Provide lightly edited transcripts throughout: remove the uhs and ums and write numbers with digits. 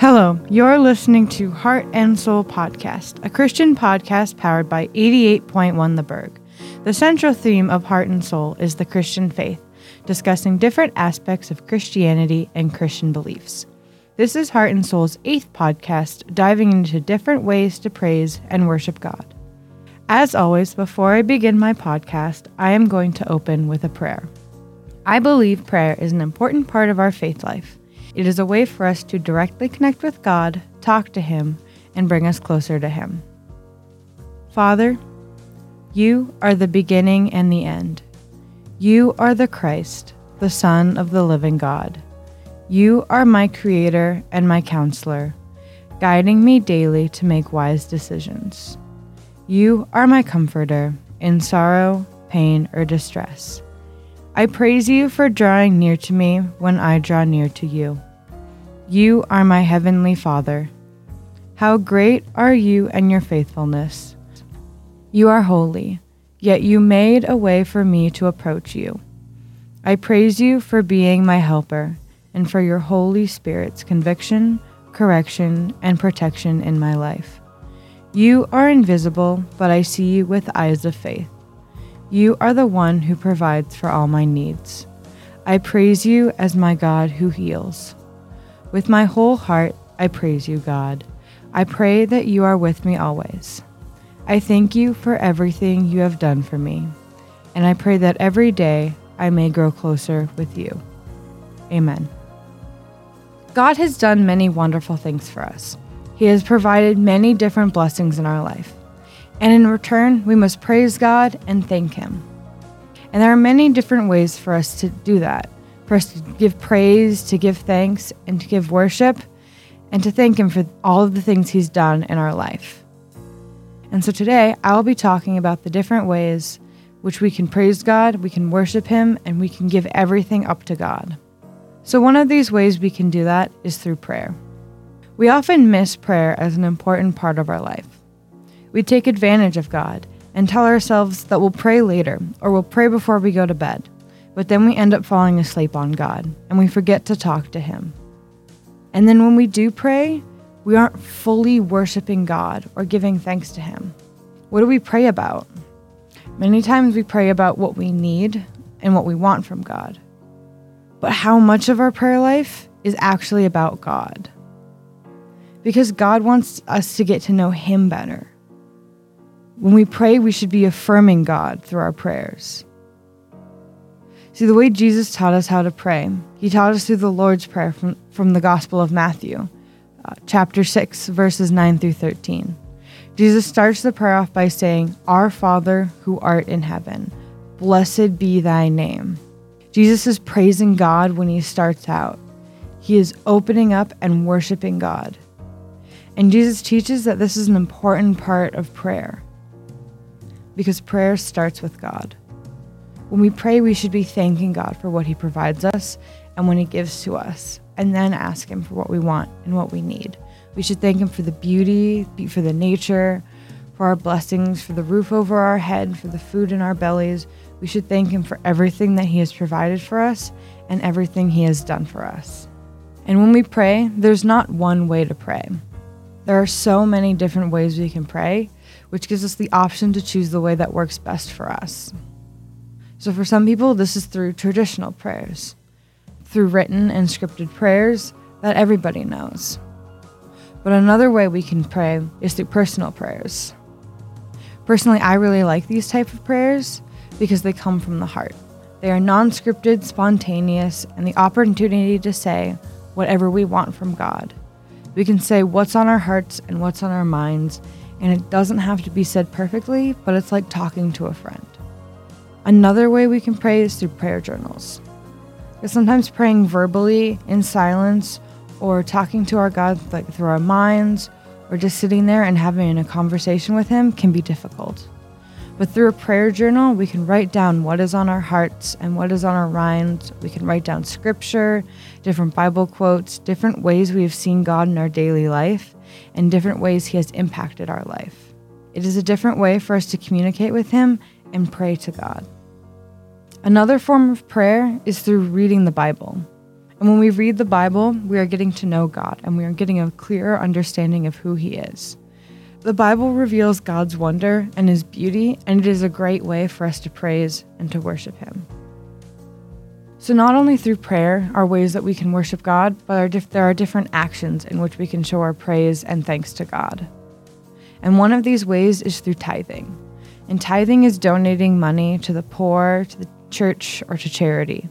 Hello, you're listening to Heart and Soul Podcast, a Christian podcast powered by 88.1 The Berg. The central theme of Heart and Soul is the Christian faith, discussing different aspects of Christianity and Christian beliefs. This is Heart and Soul's 8th podcast, diving into different ways to praise and worship God. As always, before I begin my podcast, I am going to open with a prayer. I believe prayer is an important part of our faith life. It is a way for us to directly connect with God, talk to Him, and bring us closer to Him. Father, You are the beginning and the end. You are the Christ, the Son of the living God. You are my Creator and my Counselor, guiding me daily to make wise decisions. You are my Comforter in sorrow, pain, or distress. I praise You for drawing near to me when I draw near to You. You are my Heavenly Father. How great are You and Your faithfulness. You are holy, yet You made a way for me to approach You. I praise You for being my helper and for Your Holy Spirit's conviction, correction, and protection in my life. You are invisible, but I see You with eyes of faith. You are the one who provides for all my needs. I praise You as my God who heals. With my whole heart, I praise You, God. I pray that You are with me always. I thank You for everything You have done for me, and I pray that every day I may grow closer with You. Amen. God has done many wonderful things for us. He has provided many different blessings in our life. And in return, we must praise God and thank Him. And there are many different ways for us to do that, for us to give praise, to give thanks, and to give worship, and to thank Him for all of the things He's done in our life. And so today, I'll be talking about the different ways which we can praise God, we can worship Him, and we can give everything up to God. So one of these ways we can do that is through prayer. We often miss prayer as an important part of our life. We take advantage of God and tell ourselves that we'll pray later or we'll pray before we go to bed, but then we end up falling asleep on God and we forget to talk to Him. And then when we do pray, we aren't fully worshiping God or giving thanks to Him. What do we pray about? Many times we pray about what we need and what we want from God. But how much of our prayer life is actually about God? Because God wants us to get to know Him better. When we pray, we should be affirming God through our prayers. See, the way Jesus taught us how to pray, He taught us through the Lord's Prayer from the Gospel of Matthew, chapter 6, verses 9 through 13. Jesus starts the prayer off by saying, "Our Father who art in heaven, blessed be thy name." Jesus is praising God when he starts out. He is opening up and worshiping God. And Jesus teaches that this is an important part of prayer, because prayer starts with God. When we pray, we should be thanking God for what He provides us and when He gives to us, and then ask Him for what we want and what we need. We should thank Him for the beauty, for the nature, for our blessings, for the roof over our head, for the food in our bellies. We should thank Him for everything that He has provided for us and everything He has done for us. And when we pray, there's not one way to pray. There are so many different ways we can pray, which gives us the option to choose the way that works best for us. So for some people, this is through traditional prayers, through written and scripted prayers that everybody knows. But another way we can pray is through personal prayers. Personally, I really like these type of prayers because they come from the heart. They are non-scripted, spontaneous, and the opportunity to say whatever we want from God. We can say what's on our hearts and what's on our minds, and it doesn't have to be said perfectly, but it's like talking to a friend. Another way we can pray is through prayer journals. Because sometimes praying verbally in silence or talking to our God like through our minds or just sitting there and having a conversation with Him can be difficult. But through a prayer journal, we can write down what is on our hearts and what is on our minds. We can write down scripture, different Bible quotes, different ways we have seen God in our daily life, and different ways He has impacted our life. It is a different way for us to communicate with Him and pray to God. Another form of prayer is through reading the Bible. And when we read the Bible, we are getting to know God, and we are getting a clearer understanding of who He is. The Bible reveals God's wonder and His beauty, and it is a great way for us to praise and to worship Him. So not only through prayer are ways that we can worship God, but there are different actions in which we can show our praise and thanks to God. And one of these ways is through tithing. And tithing is donating money to the poor, to the church, or to charity.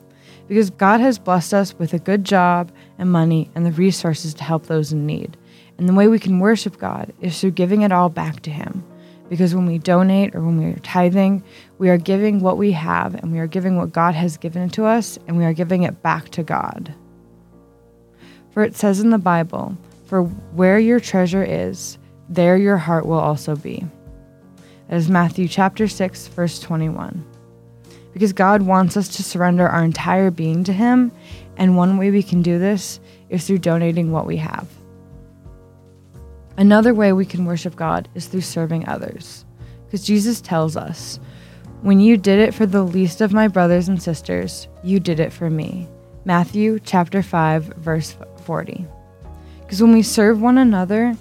Because God has blessed us with a good job and money and the resources to help those in need. And the way we can worship God is through giving it all back to Him. Because when we donate or when we are tithing, we are giving what we have, and we are giving what God has given to us, and we are giving it back to God. For it says in the Bible, "For where your treasure is, there your heart will also be." That is Matthew chapter 6, verse 21. Because God wants us to surrender our entire being to Him, and one way we can do this is through donating what we have. Another way we can worship God is through serving others, because Jesus tells us, "When you did it for the least of my brothers and sisters, you did it for me." Matthew chapter 5, verse 40. Because when we serve one another,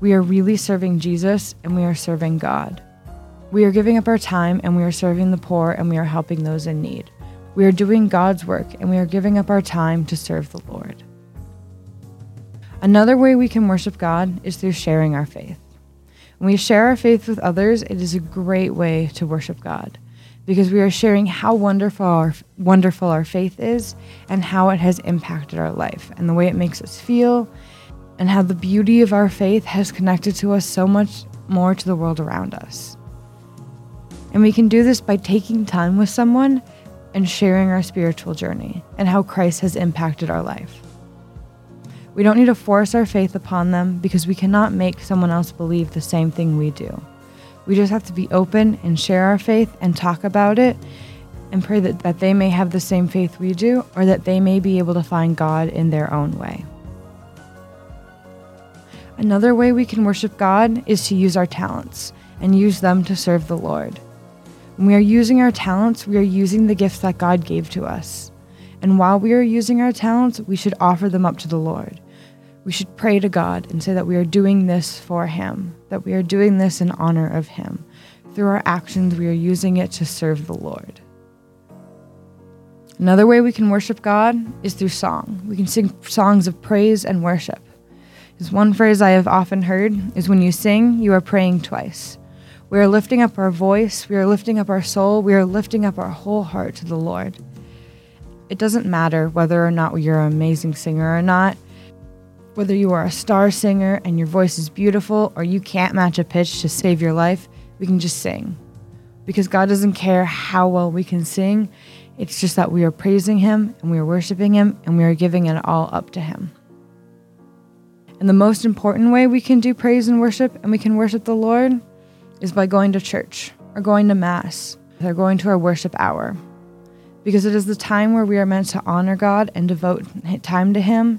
we are really serving Jesus and we are serving God. We are giving up our time and we are serving the poor and we are helping those in need. We are doing God's work and we are giving up our time to serve the Lord. Another way we can worship God is through sharing our faith. When we share our faith with others, it is a great way to worship God, because we are sharing how wonderful our faith is and how it has impacted our life and the way it makes us feel and how the beauty of our faith has connected to us so much more to the world around us. And we can do this by taking time with someone and sharing our spiritual journey and how Christ has impacted our life. We don't need to force our faith upon them, because we cannot make someone else believe the same thing we do. We just have to be open and share our faith and talk about it and pray that they may have the same faith we do, or that they may be able to find God in their own way. Another way we can worship God is to use our talents and use them to serve the Lord. When we are using our talents, we are using the gifts that God gave to us. And while we are using our talents, we should offer them up to the Lord. We should pray to God and say that we are doing this for Him, that we are doing this in honor of Him. Through our actions, we are using it to serve the Lord. Another way we can worship God is through song. We can sing songs of praise and worship. This one phrase I have often heard is, "When you sing, you are praying twice." We are lifting up our voice, we are lifting up our soul, we are lifting up our whole heart to the Lord. It doesn't matter whether or not you're an amazing singer or not. Whether you are a star singer and your voice is beautiful, or you can't match a pitch to save your life, we can just sing. Because God doesn't care how well we can sing, it's just that we are praising Him, and we are worshiping Him, and we are giving it all up to Him. And the most important way we can do praise and worship, and we can worship the Lord, is by going to church, or going to Mass, or going to our worship hour. Because it is the time where we are meant to honor God and devote time to Him,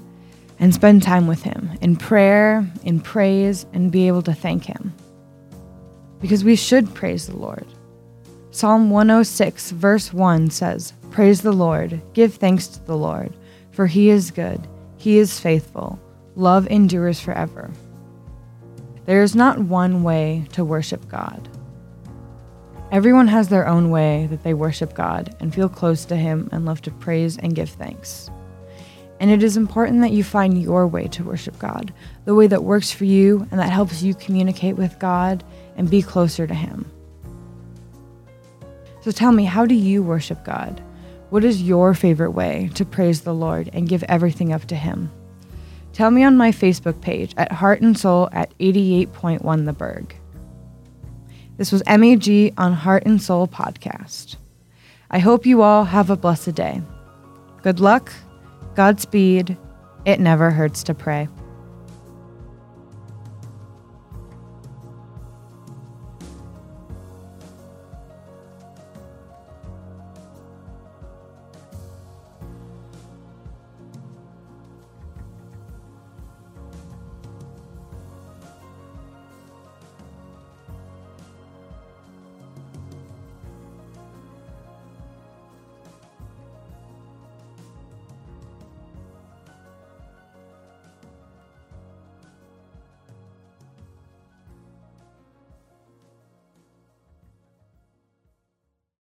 and spend time with Him in prayer, in praise, and be able to thank Him. Because we should praise the Lord. Psalm 106, verse 1 says, "Praise the Lord, give thanks to the Lord, for He is good, He is faithful, love endures forever." There is not one way to worship God. Everyone has their own way that they worship God and feel close to Him and love to praise and give thanks. And it is important that you find your way to worship God, the way that works for you and that helps you communicate with God and be closer to Him. So tell me, how do you worship God? What is your favorite way to praise the Lord and give everything up to Him? Tell me on my Facebook page at Heart and Soul at 88.1 The Berg. This was MAG on Heart and Soul Podcast. I hope you all have a blessed day. Good luck. Godspeed. It never hurts to pray.